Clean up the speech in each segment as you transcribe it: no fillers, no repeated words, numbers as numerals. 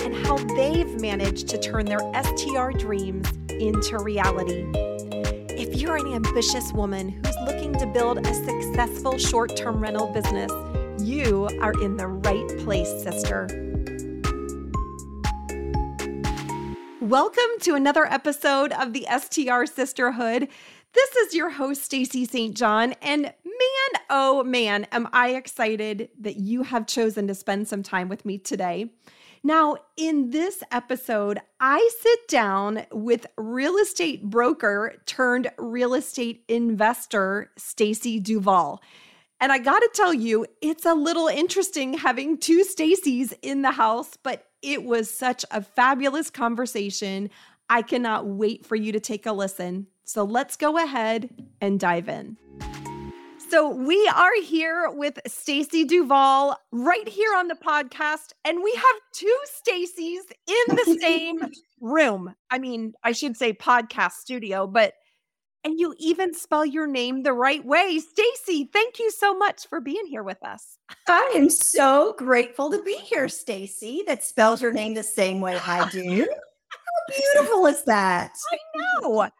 and how they've managed to turn their STR dreams into reality. If you're an ambitious woman who's looking to build a successful short-term rental business, you are in the right place, sister. Welcome to another episode of the STR Sisterhood. This is your host, Stacey St. John, and man, oh man, am I excited that you have chosen to spend some time with me today. Now, in this episode, I sit down with real estate broker turned real estate investor, Stacey Duvall. And I got to tell you, it's a little interesting having two Staceys in the house, but it was such a fabulous conversation. I cannot wait for you to take a listen. So let's go ahead and dive in. So we are here with Stacey Duvall right here on the podcast, and we have two Staceys in the same room. I mean, I should say podcast studio, but, and you even spell your name the right way. Stacey, thank you so much for being here with us. I am so grateful to be here, Stacey, that spells your name the same way I do. How beautiful is that? I know.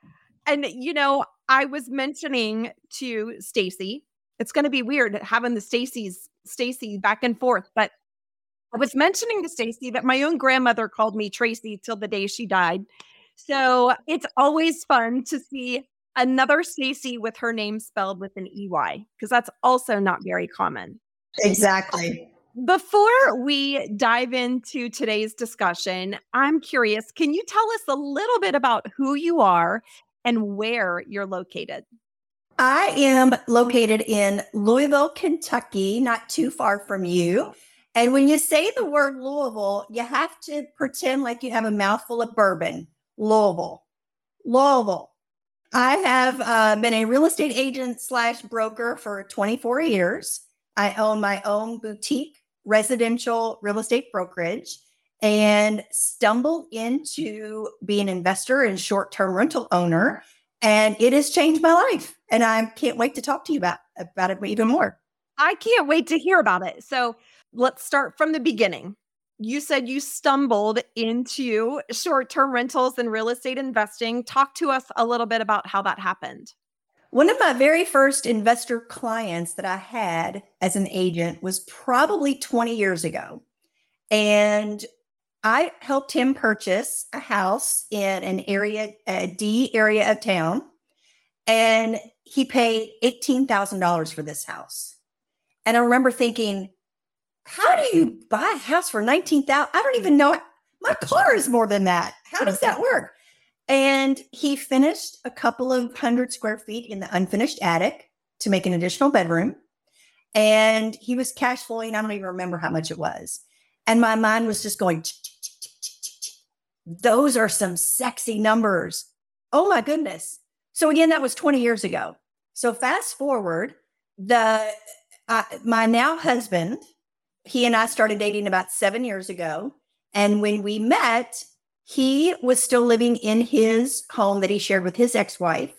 And, you know, I was mentioning to Stacey, it's going to be weird having the Stacey back and forth, but I was mentioning to Stacey that my own grandmother called me Tracy till the day she died. So it's always fun to see another Stacey with her name spelled with an EY, because that's also not very common. Exactly. Before we dive into today's discussion, I'm curious, can you tell us a little bit about who you are and where you're located? I am located in Louisville, Kentucky, not too far from you. And when you say the word Louisville, you have to pretend like you have a mouthful of bourbon. Louisville. I have been a real estate agent / broker for 24 years. I own my own boutique residential real estate brokerage and stumbled into being an investor and short-term rental owner. And it has changed my life. And I can't wait to talk to you about it even more. I can't wait to hear about it. So let's start from the beginning. You said you stumbled into short-term rentals and real estate investing. Talk to us a little bit about how that happened. One of my very first investor clients that I had as an agent was probably 20 years ago. And I helped him purchase a house in an area, a D area of town, and he paid $18,000 for this house. And I remember thinking, how do you buy a house for $19,000? I don't even know. My car is more than that. How does that work? And he finished a couple of hundred square feet in the unfinished attic to make an additional bedroom. And he was cash flowing. I don't even remember how much it was. And my mind was just going, those are some sexy numbers. Oh my goodness. So again, that was 20 years ago. So fast forward, my now husband, he and I started dating about 7 years ago. And when we met, he was still living in his home that he shared with his ex-wife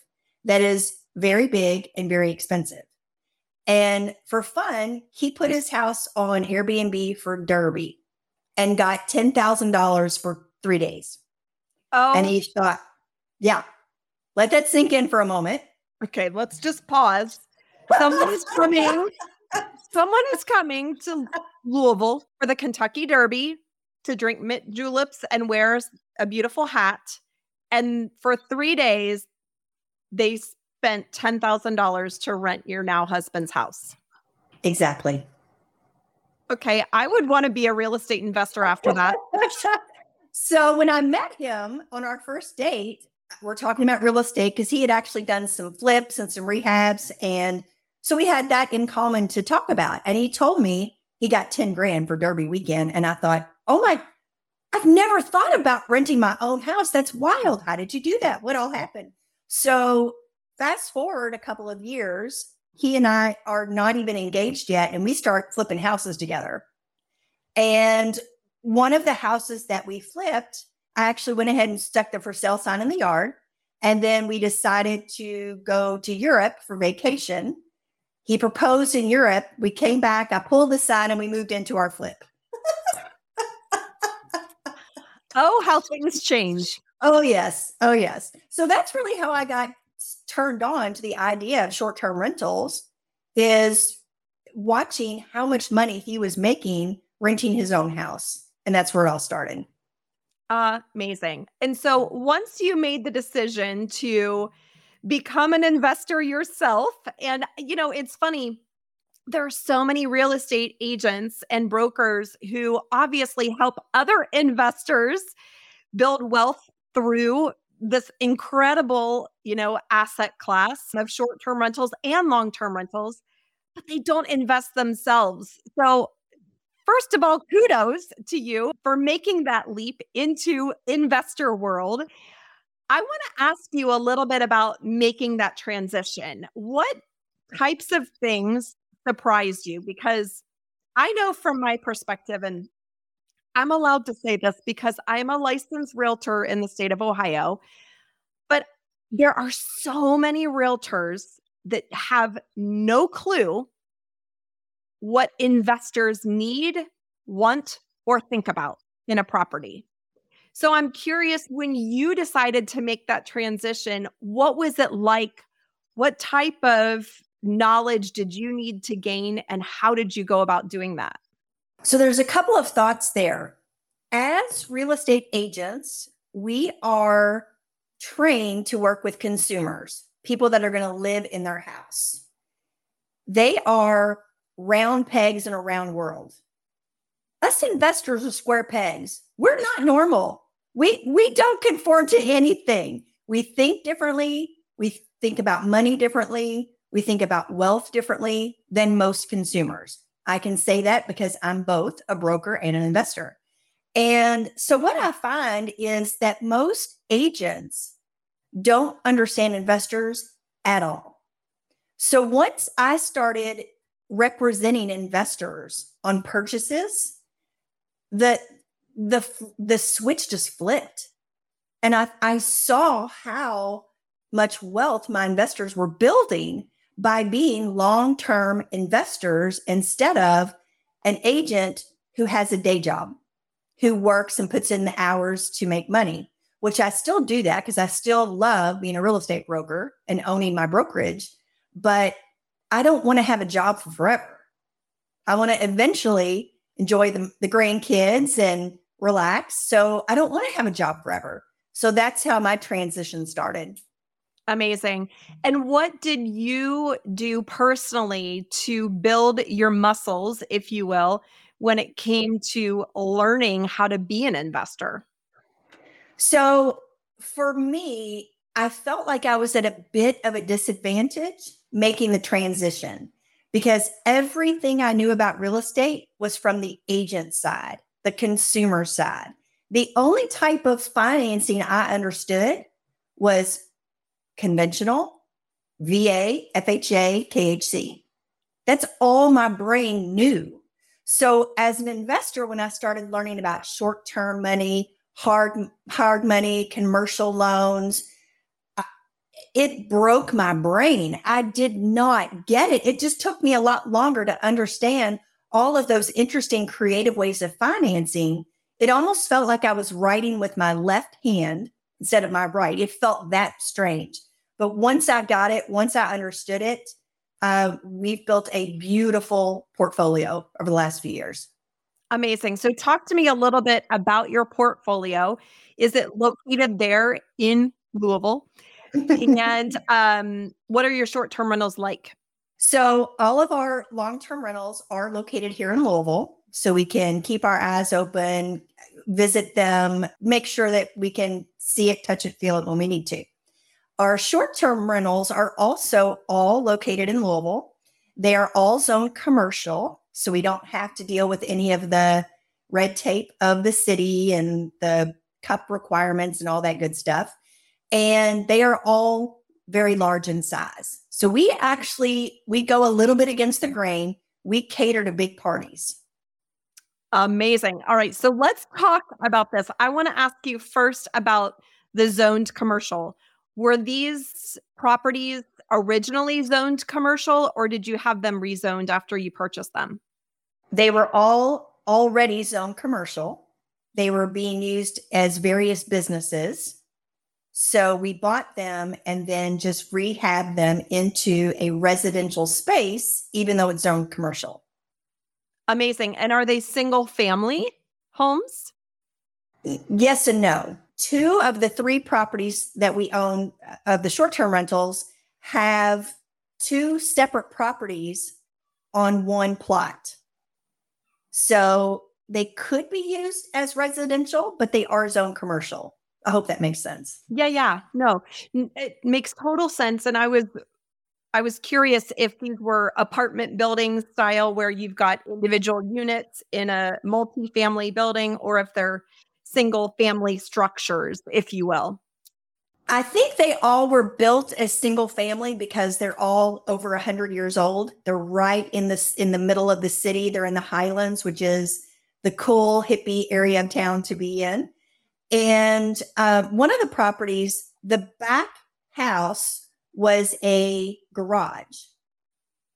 that is very big and very expensive. And for fun, he put his house on Airbnb for Derby and got $10,000 for 3 days. Oh. And he thought, yeah, let that sink in for a moment. Okay, let's just pause. Someone is coming to Louisville for the Kentucky Derby to drink mint juleps and wear a beautiful hat. And for 3 days, they spent $10,000 to rent your now husband's house. Exactly. Okay. I would want to be a real estate investor after that. So when I met him on our first date, we're talking about real estate because he had actually done some flips and some rehabs. And so we had that in common to talk about. And he told me he got 10 grand for Derby weekend. And I thought, oh my, I've never thought about renting my own house. That's wild. How did you do that? What all happened? So fast forward a couple of years, he and I are not even engaged yet. And we start flipping houses together. And one of the houses that we flipped, I actually went ahead and stuck the for sale sign in the yard. And then we decided to go to Europe for vacation. He proposed in Europe. We came back, I pulled the sign, and we moved into our flip. Oh, how things change. Oh, yes. Oh, yes. So that's really how I got turned on to the idea of short-term rentals, is watching how much money he was making renting his own house. And that's where it all started. Amazing. And so once you made the decision to become an investor yourself, and, you know, it's funny, there are so many real estate agents and brokers who obviously help other investors build wealth through this incredible, you know, asset class of short-term rentals and long-term rentals, but they don't invest themselves. So first of all, kudos to you for making that leap into investor world. I want to ask you a little bit about making that transition. What types of things surprised you? Because I know from my perspective, and I'm allowed to say this because I'm a licensed realtor in the state of Ohio, but there are so many realtors that have no clue what investors need, want, or think about in a property. So I'm curious, when you decided to make that transition, what was it like? What type of knowledge did you need to gain, and how did you go about doing that? So there's a couple of thoughts there. As real estate agents, we are trained to work with consumers, people that are going to live in their house. They are round pegs in a round world. Us investors are square pegs. We're not normal. We don't conform to anything. We think differently. We think about money differently. We think about wealth differently than most consumers. I can say that because I'm both a broker and an investor. And so what I find is that most agents don't understand investors at all. So once I started representing investors on purchases, the switch just flipped. And I saw how much wealth my investors were building by being long-term investors instead of an agent who has a day job, who works and puts in the hours to make money, which I still do that because I still love being a real estate broker and owning my brokerage, but I don't want to have a job for forever. I want to eventually enjoy the grandkids and relax. So I don't want to have a job forever. So that's how my transition started. Amazing. And what did you do personally to build your muscles, if you will, when it came to learning how to be an investor? So for me, I felt like I was at a bit of a disadvantage making the transition because everything I knew about real estate was from the agent side, the consumer side. The only type of financing I understood was conventional, VA, FHA, KHC. That's all my brain knew. So as an investor, when I started learning about short-term money, hard money, commercial loans, it broke my brain. I did not get it. It just took me a lot longer to understand all of those interesting creative ways of financing. It almost felt like I was writing with my left hand instead of my right. It felt that strange. But once I got it, once I understood it, we've built a beautiful portfolio over the last few years. Amazing. So talk to me a little bit about your portfolio. Is it located there in Louisville? And what are your short-term rentals like? So all of our long-term rentals are located here in Louisville. So we can keep our eyes open, visit them, make sure that we can see it, touch it, feel it when we need to. Our short-term rentals are also all located in Louisville. They are all zoned commercial, so we don't have to deal with any of the red tape of the city and the cup requirements and all that good stuff. And they are all very large in size. So we actually, we go a little bit against the grain. We cater to big parties. Amazing. All right. So let's talk about this. I want to ask you first about the zoned commercial. Were these properties originally zoned commercial, or did you have them rezoned after you purchased them? They were all already zoned commercial. They were being used as various businesses. So we bought them and then just rehabbed them into a residential space, even though it's zoned commercial. Amazing. And are they single family homes? Yes and no. Two of the three properties that we own of the short-term rentals have two separate properties on one plot. So they could be used as residential, but they are zoned commercial. I hope that makes sense. Yeah. No, it makes total sense. And I was curious if these were apartment building style where you've got individual units in a multifamily building, or if they're single family structures, if you will. I think they all were built as single family because they're all over 100 years old. They're right in the middle of the city. They're in the Highlands, which is the cool hippie area of town to be in. And one of the properties, the back house was a garage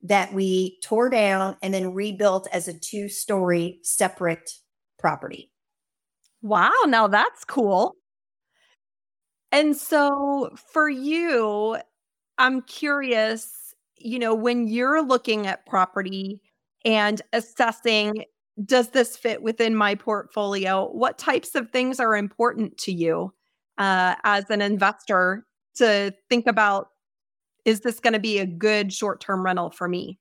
that we tore down and then rebuilt as a 2-story separate property. Wow, now that's cool. And so for you, I'm curious, when you're looking at property and assessing, does this fit within my portfolio? What types of things are important to you as an investor to think about, is this going to be a good short-term rental for me?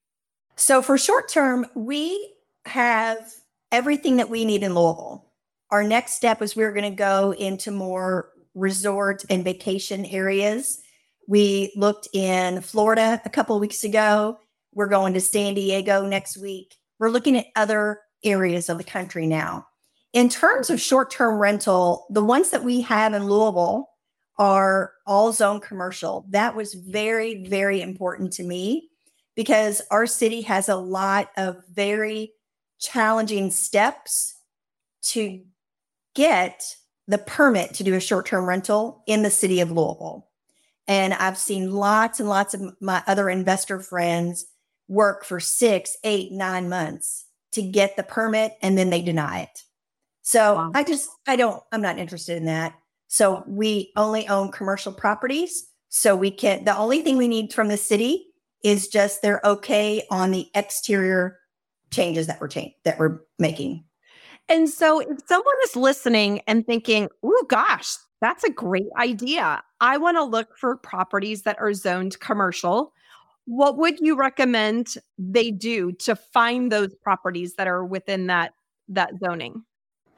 So for short-term, we have everything that we need in Louisville. Our next step is we're going to go into more resort and vacation areas. We looked in Florida a couple of weeks ago. We're going to San Diego next week. We're looking at other areas of the country now. In terms of short-term rental, the ones that we have in Louisville are all zoned commercial. That was very, very important to me because our city has a lot of very challenging steps to get the permit to do a short-term rental in the city of Louisville. And I've seen lots and lots of my other investor friends work for 6, 8, 9 months to get the permit, and then they deny it. So wow. I'm not interested in that. So we only own commercial properties. So the only thing we need from the city is just their okay on the exterior changes that we're making. And so if someone is listening and thinking, oh gosh, that's a great idea, I want to look for properties that are zoned commercial, what would you recommend they do to find those properties that are within that zoning?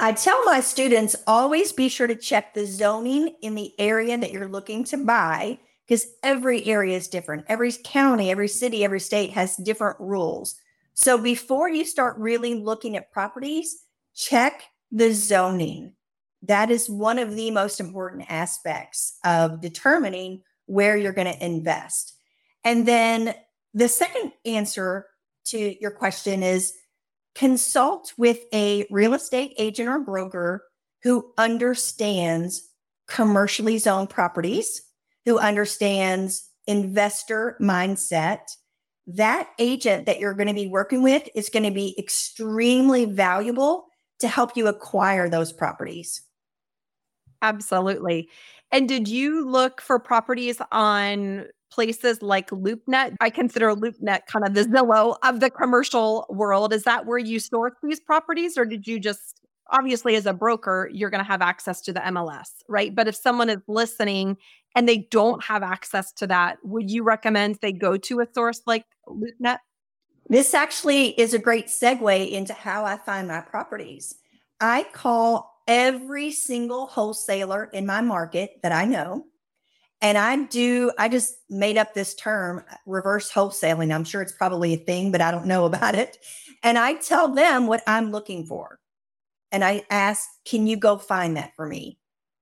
I tell my students, always be sure to check the zoning in the area that you're looking to buy, because every area is different. Every county, every city, every state has different rules. So before you start really looking at properties, check the zoning. That is one of the most important aspects of determining where you're going to invest. And then the second answer to your question is consult with a real estate agent or broker who understands commercially zoned properties, who understands investor mindset. That agent that you're going to be working with is going to be extremely valuable to help you acquire those properties. Absolutely. And did you look for properties on places like LoopNet? I consider LoopNet kind of the Zillow of the commercial world. Is that where you source these properties? Or did you just, obviously as a broker, you're going to have access to the MLS, right? But if someone is listening and they don't have access to that, would you recommend they go to a source like LoopNet? This actually is a great segue into how I find my properties. I call every single wholesaler in my market that I know. And I just made up this term, reverse wholesaling. I'm sure it's probably a thing, but I don't know about it. And I tell them what I'm looking for. and I asked, can you go find that for me?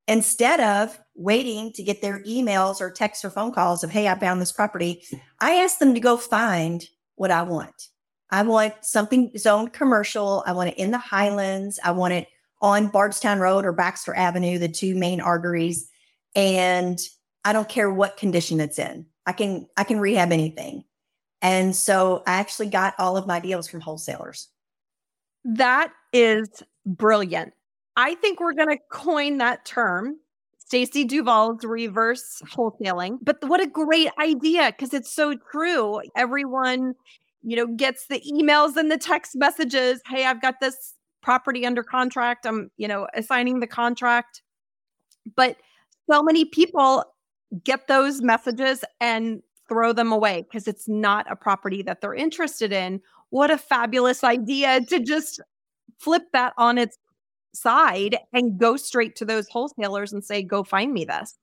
Instead of waiting to get their emails or texts or phone calls of, hey, I found this property, I asked them to go find what I want. I want something zoned commercial. I want it in the Highlands. I want it on Bardstown Road or Baxter Avenue, the two main arteries. And I don't care what condition it's in. I can rehab anything. And so I actually got all of my deals from wholesalers. That is brilliant. I think we're going to coin that term, Stacey Duvall's reverse wholesaling. But what a great idea, because it's so true. Everyone, gets the emails and the text messages. Hey, I've got this property under contract. I'm, assigning the contract. But so many people get those messages and throw them away because it's not a property that they're interested in. What a fabulous idea to just flip that on its side and go straight to those wholesalers and say, go find me this.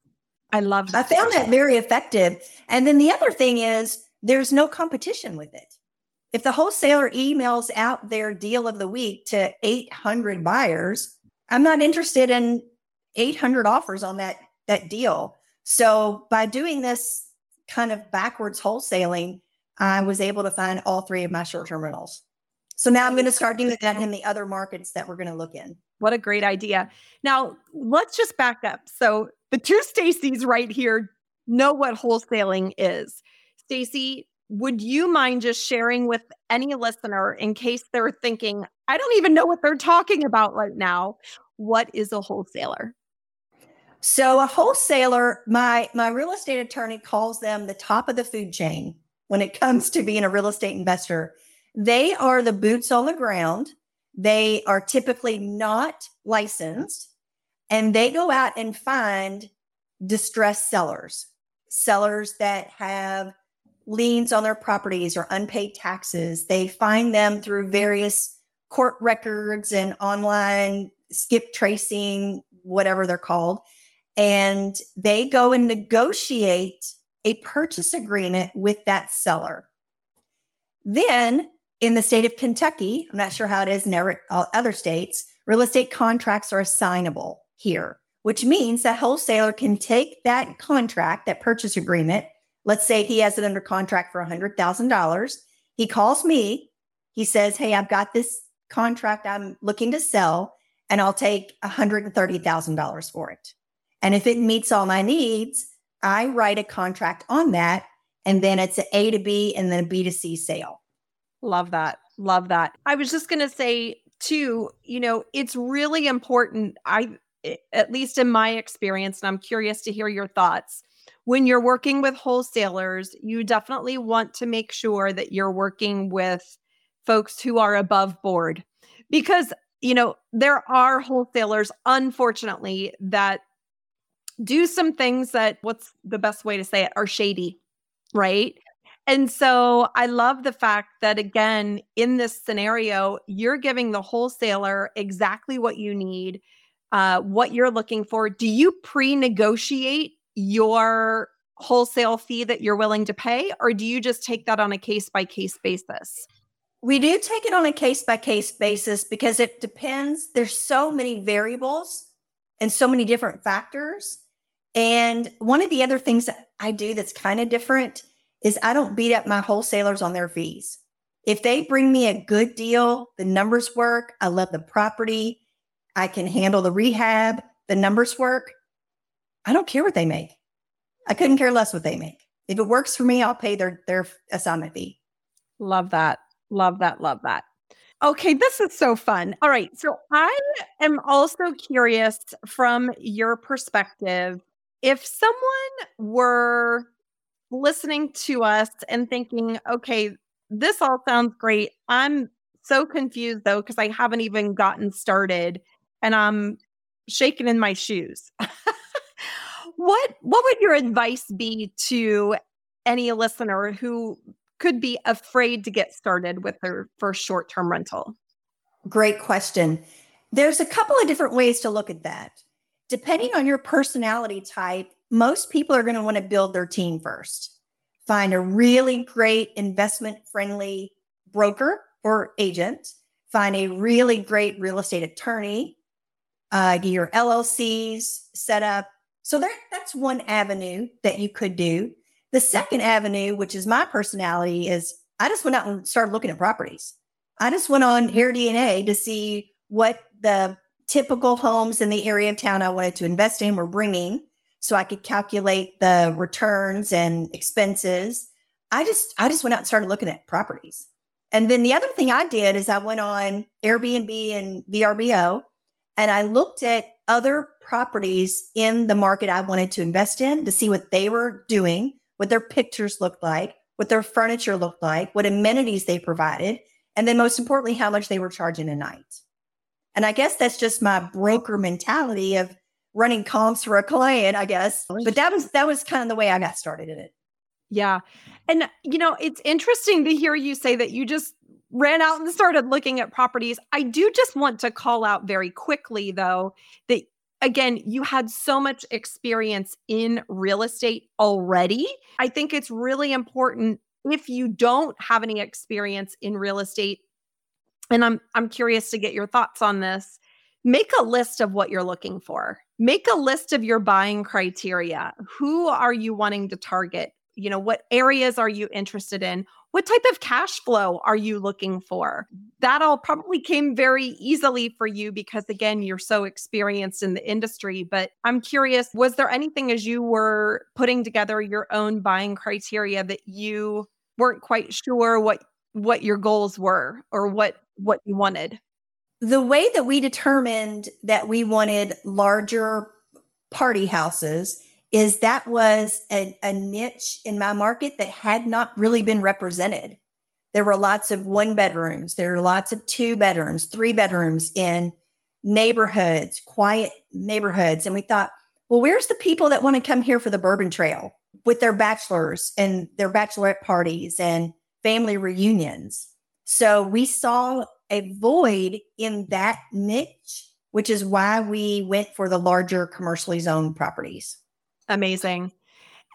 I love that. I found that very effective. And then the other thing is there's no competition with it. If the wholesaler emails out their deal of the week to 800 buyers, I'm not interested in 800 offers on that deal. So by doing this kind of backwards wholesaling, I was able to find all three of my short-term rentals. So now I'm going to start doing that in the other markets that we're going to look in. What a great idea. Now, let's just back up. So the two Stacies right here know what wholesaling is. Stacey, would you mind just sharing with any listener, in case they're thinking, I don't even know what they're talking about right now, what is a wholesaler? So a wholesaler, my real estate attorney calls them the top of the food chain when it comes to being a real estate investor. They are the boots on the ground. They are typically not licensed, and they go out and find distressed sellers that have liens on their properties or unpaid taxes. They find them through various court records and online skip tracing, whatever they're called. And they go and negotiate a purchase agreement with that seller. Then in the state of Kentucky, I'm not sure how it is in other states, real estate contracts are assignable here, which means that wholesaler can take that contract, that purchase agreement. Let's say he has it under contract for $100,000. He calls me. He says, hey, I've got this contract I'm looking to sell, and I'll take $130,000 for it. And if it meets all my needs, I write a contract on that, and then it's an A to B and then a B to C sale. Love that. Love that. I was just going to say too, it's really important. At least in my experience, and I'm curious to hear your thoughts, when you're working with wholesalers, you definitely want to make sure that you're working with folks who are above board, because, there are wholesalers, unfortunately, that do some things that, what's the best way to say it, are shady, right? And so I love the fact that, again, in this scenario, you're giving the wholesaler exactly what you need, what you're looking for. Do you pre-negotiate your wholesale fee that you're willing to pay, or do you just take that on a case-by-case basis? We do take it on a case-by-case basis because it depends. There's so many variables and so many different factors. And one of the other things that I do that's kind of different is I don't beat up my wholesalers on their fees. If they bring me a good deal, the numbers work, I love the property, I can handle the rehab, the numbers work, I don't care what they make. I couldn't care less what they make. If it works for me, I'll pay their assignment fee. Love that. Love that. Love that. Okay. This is so fun. All right. So I am also curious from your perspective, if someone were listening to us and thinking, okay, this all sounds great. I'm so confused though, because I haven't even gotten started and I'm shaking in my shoes. What would your advice be to any listener who could be afraid to get started with their first short-term rental? Great question. There's a couple of different ways to look at that. Depending on your personality type, most people are going to want to build their team first. Find a really great investment-friendly broker or agent. Find a really great real estate attorney, get your LLCs set up. So that's one avenue that you could do. The second avenue, which is my personality, is I just went out and started looking at properties. I just went on AirDNA to see what the typical homes in the area of town I wanted to invest in were bringing so I could calculate the returns and expenses. I just went out and started looking at properties. And then the other thing I did is I went on Airbnb and VRBO, and I looked at other properties in the market I wanted to invest in to see what they were doing, what their pictures looked like, what their furniture looked like, what amenities they provided, and then most importantly, how much they were charging a night. And I guess that's just my broker mentality of running comps for a client, I guess. But that was kind of the way I got started in it. Yeah. And, it's interesting to hear you say that you just ran out and started looking at properties. I do just want to call out very quickly, though, that, again, you had so much experience in real estate already. I think it's really important if you don't have any experience in real estate, and I'm curious to get your thoughts on this, make a list of what you're looking for. Make a list of your buying criteria. Who are you wanting to target? What areas are you interested in? What type of cash flow are you looking for? That all probably came very easily for you because, again, you're so experienced in the industry. But I'm curious, was there anything as you were putting together your own buying criteria that you weren't quite sure what your goals were or what you wanted? The way that we determined that we wanted larger party houses is that was a niche in my market that had not really been represented. There were lots of one bedrooms. There were lots of two bedrooms, three bedrooms in neighborhoods, quiet neighborhoods. And we thought, well, where's the people that want to come here for the Bourbon Trail with their bachelors and their bachelorette parties and family reunions? So we saw a void in that niche, which is why we went for the larger commercially zoned properties. Amazing.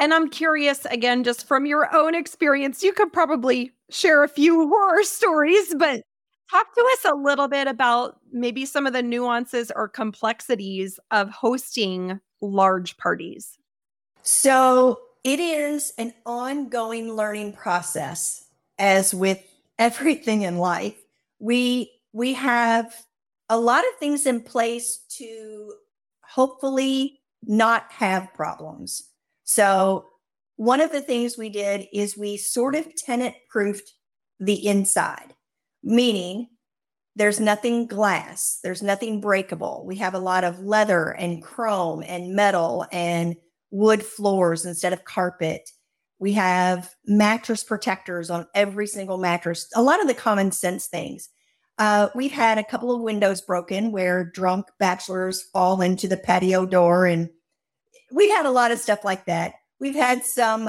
And I'm curious, again, just from your own experience, you could probably share a few horror stories, but talk to us a little bit about maybe some of the nuances or complexities of hosting large parties. So it is an ongoing learning process, as with everything in life. We have a lot of things in place to hopefully not have problems. So one of the things we did is we sort of tenant-proofed the inside, meaning there's nothing glass, there's nothing breakable. We have a lot of leather and chrome and metal and wood floors instead of carpet. We have mattress protectors on every single mattress, a lot of the common sense things. We've had a couple of windows broken where drunk bachelors fall into the patio door, and we've had a lot of stuff like that. We've had some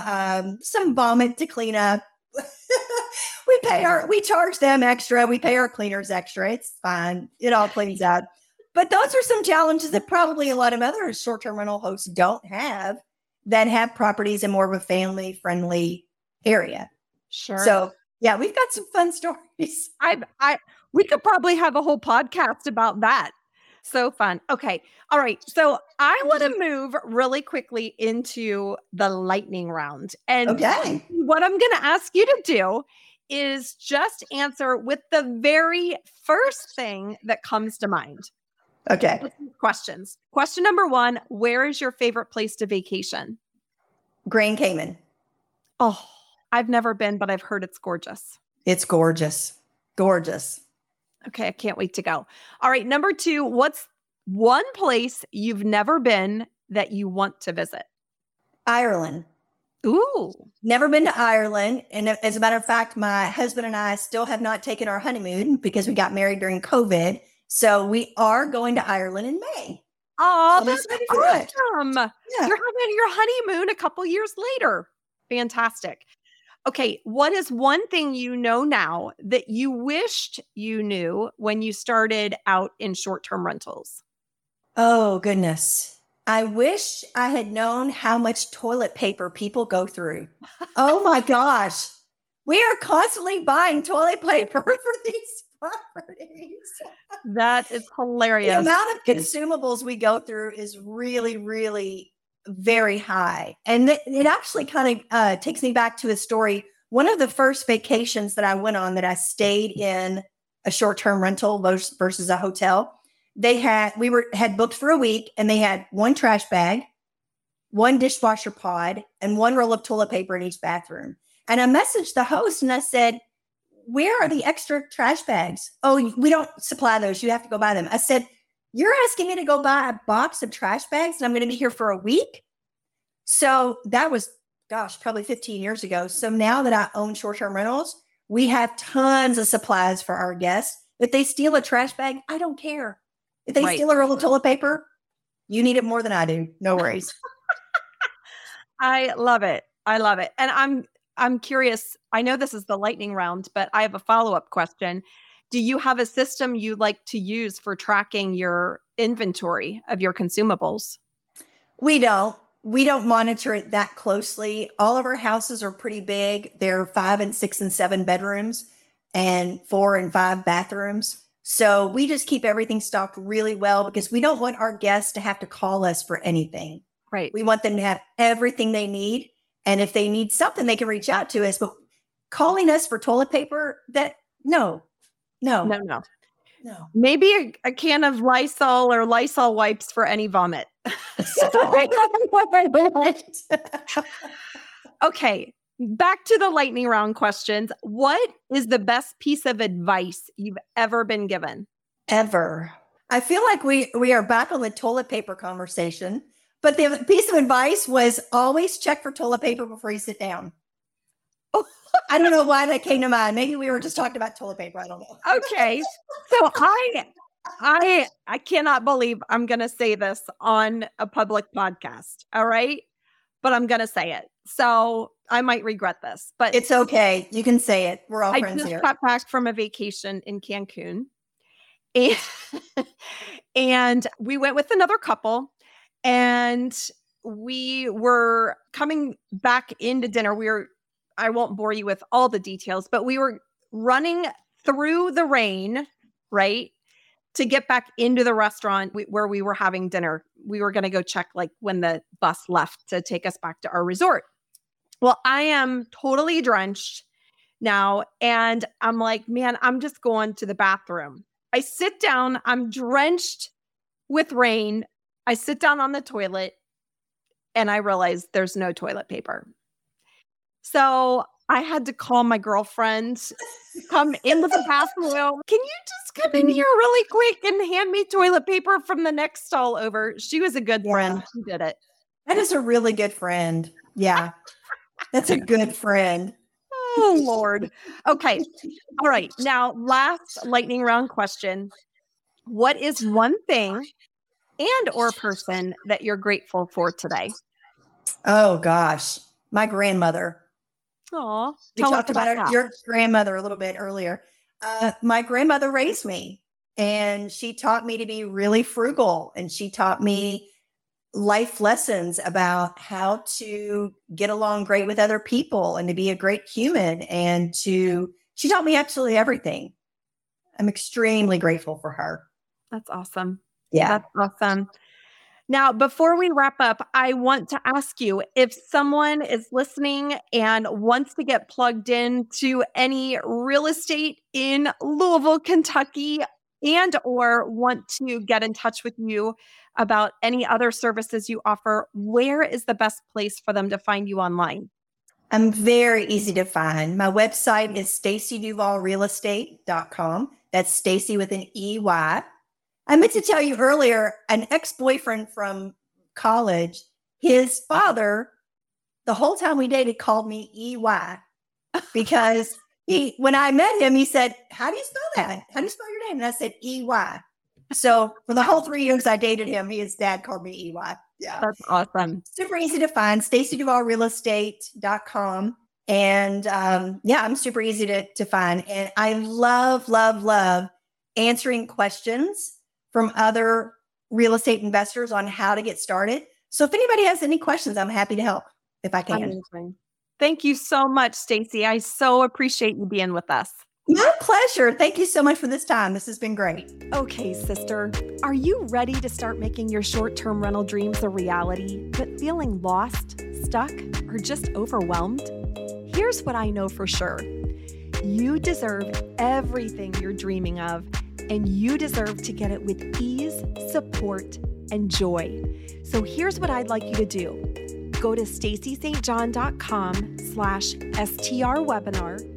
vomit to clean up. We charge them extra. We pay our cleaners extra. It's fine. It all cleans up. But those are some challenges that probably a lot of other short-term rental hosts don't have that have properties in more of a family-friendly area. Sure. So yeah, we've got some fun stories. We could probably have a whole podcast about that. So fun. Okay. All right. So I want to move really quickly into the lightning round. And okay, what I'm going to ask you to do is just answer with the very first thing that comes to mind. Okay. Questions. Question number one, where is your favorite place to vacation? Grand Cayman. Oh, I've never been, but I've heard it's gorgeous. It's gorgeous. Gorgeous. Okay, I can't wait to go. All right, number two, what's one place you've never been that you want to visit? Ireland. Ooh. Never been to Ireland. And as a matter of fact, my husband and I still have not taken our honeymoon because we got married during COVID. So we are going to Ireland in May. Oh, so that's awesome. Yeah. You're having your honeymoon a couple years later. Fantastic. Okay, what is one thing you know now that you wished you knew when you started out in short-term rentals? Oh, goodness. I wish I had known how much toilet paper people go through. Oh, my gosh. We are constantly buying toilet paper for these properties. That is hilarious. The amount of consumables we go through is really, really very high. And it actually kind of takes me back to a story. One of the first vacations that I went on that I stayed in a short-term rental versus a hotel, we had booked for a week, and they had one trash bag, one dishwasher pod, and one roll of toilet paper in each bathroom. And I messaged the host and I said, where are the extra trash bags? Oh, we don't supply those. You have to go buy them. I said, you're asking me to go buy a box of trash bags and I'm going to be here for a week? So that was, gosh, probably 15 years ago. So now that I own short-term rentals, we have tons of supplies for our guests. If they steal a trash bag, I don't care. If they steal a roll of toilet paper, you need it more than I do. No worries. I love it. I love it. And I'm curious. I know this is the lightning round, but I have a follow-up question. Do you have a system you like to use for tracking your inventory of your consumables? We don't monitor it that closely. All of our houses are pretty big. They're 5 and 6 and 7 bedrooms and 4 and 5 bathrooms. So we just keep everything stocked really well because we don't want our guests to have to call us for anything. Right. We want them to have everything they need. And if they need something, they can reach out to us. But calling us for toilet paper, no. Maybe a can of Lysol or Lysol wipes for any vomit. Okay, back to the lightning round questions. What is the best piece of advice you've ever been given? Ever. I feel like we are back on the toilet paper conversation. But the piece of advice was always check for toilet paper before you sit down. Oh, I don't know why that came to mind. Maybe we were just talking about toilet paper. I don't know. Okay. So I cannot believe I'm going to say this on a public podcast. All right. But I'm going to say it. So I might regret this, but it's okay. You can say it. We're all friends here. I just got back from a vacation in Cancun and we went with another couple. And we were coming back into dinner. I won't bore you with all the details, but we were running through the rain, right, to get back into the restaurant where we were having dinner. We were going to go check like when the bus left to take us back to our resort. Well, I am totally drenched now. And I'm like, man, I'm just going to the bathroom. I sit down. I'm drenched with rain. I sit down on the toilet and I realize there's no toilet paper. So I had to call my girlfriend, come into the bathroom. Can you just come in here really quick and hand me toilet paper from the next stall over? She was a good friend. She did it. That is a really good friend. Yeah. That's a good friend. Oh, Lord. Okay. All right. Now, last lightning round question. What is one thing and or person that you're grateful for today? Oh gosh, my grandmother. Aw. We talked about your grandmother a little bit earlier. My grandmother raised me and she taught me to be really frugal. And she taught me life lessons about how to get along great with other people and to be a great human. And she taught me absolutely everything. I'm extremely grateful for her. That's awesome. Yeah. That's awesome. Now, before we wrap up, I want to ask you if someone is listening and wants to get plugged in to any real estate in Louisville, Kentucky, and or want to get in touch with you about any other services you offer, where is the best place for them to find you online? I'm very easy to find. My website is StaceyDuvallRealEstate.com. That's Stacey with an E-Y. I meant to tell you earlier, an ex-boyfriend from college, his father, the whole time we dated, called me EY because when I met him, he said, how do you spell that? How do you spell your name? And I said, EY. So for the whole 3 years I dated him, his dad called me EY. Yeah. That's awesome. Super easy to find. StaceyDuvallRealEstate.com. And I'm super easy to find. And I love, love, love answering questions from other real estate investors on how to get started. So if anybody has any questions, I'm happy to help if I can. Amazing. Thank you so much, Stacey. I so appreciate you being with us. My pleasure. Thank you so much for this time. This has been great. Okay, sister. Are you ready to start making your short-term rental dreams a reality, but feeling lost, stuck, or just overwhelmed? Here's what I know for sure. You deserve everything you're dreaming of, and you deserve to get it with ease, support, and joy. So here's what I'd like you to do. Go to staceystjohn.com/strwebinar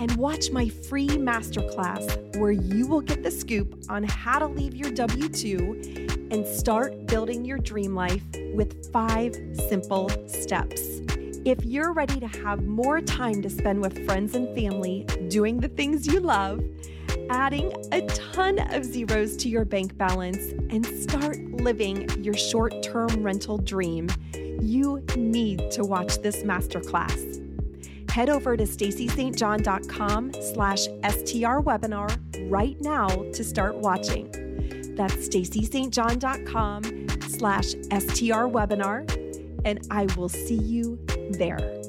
and watch my free masterclass where you will get the scoop on how to leave your W-2 and start building your dream life with 5 simple steps. If you're ready to have more time to spend with friends and family doing the things you love, adding a ton of zeros to your bank balance, and start living your short-term rental dream, you need to watch this masterclass. Head over to staceystjohn.com/strwebinar right now to start watching. That's staceystjohn.com/strwebinar, and I will see you there.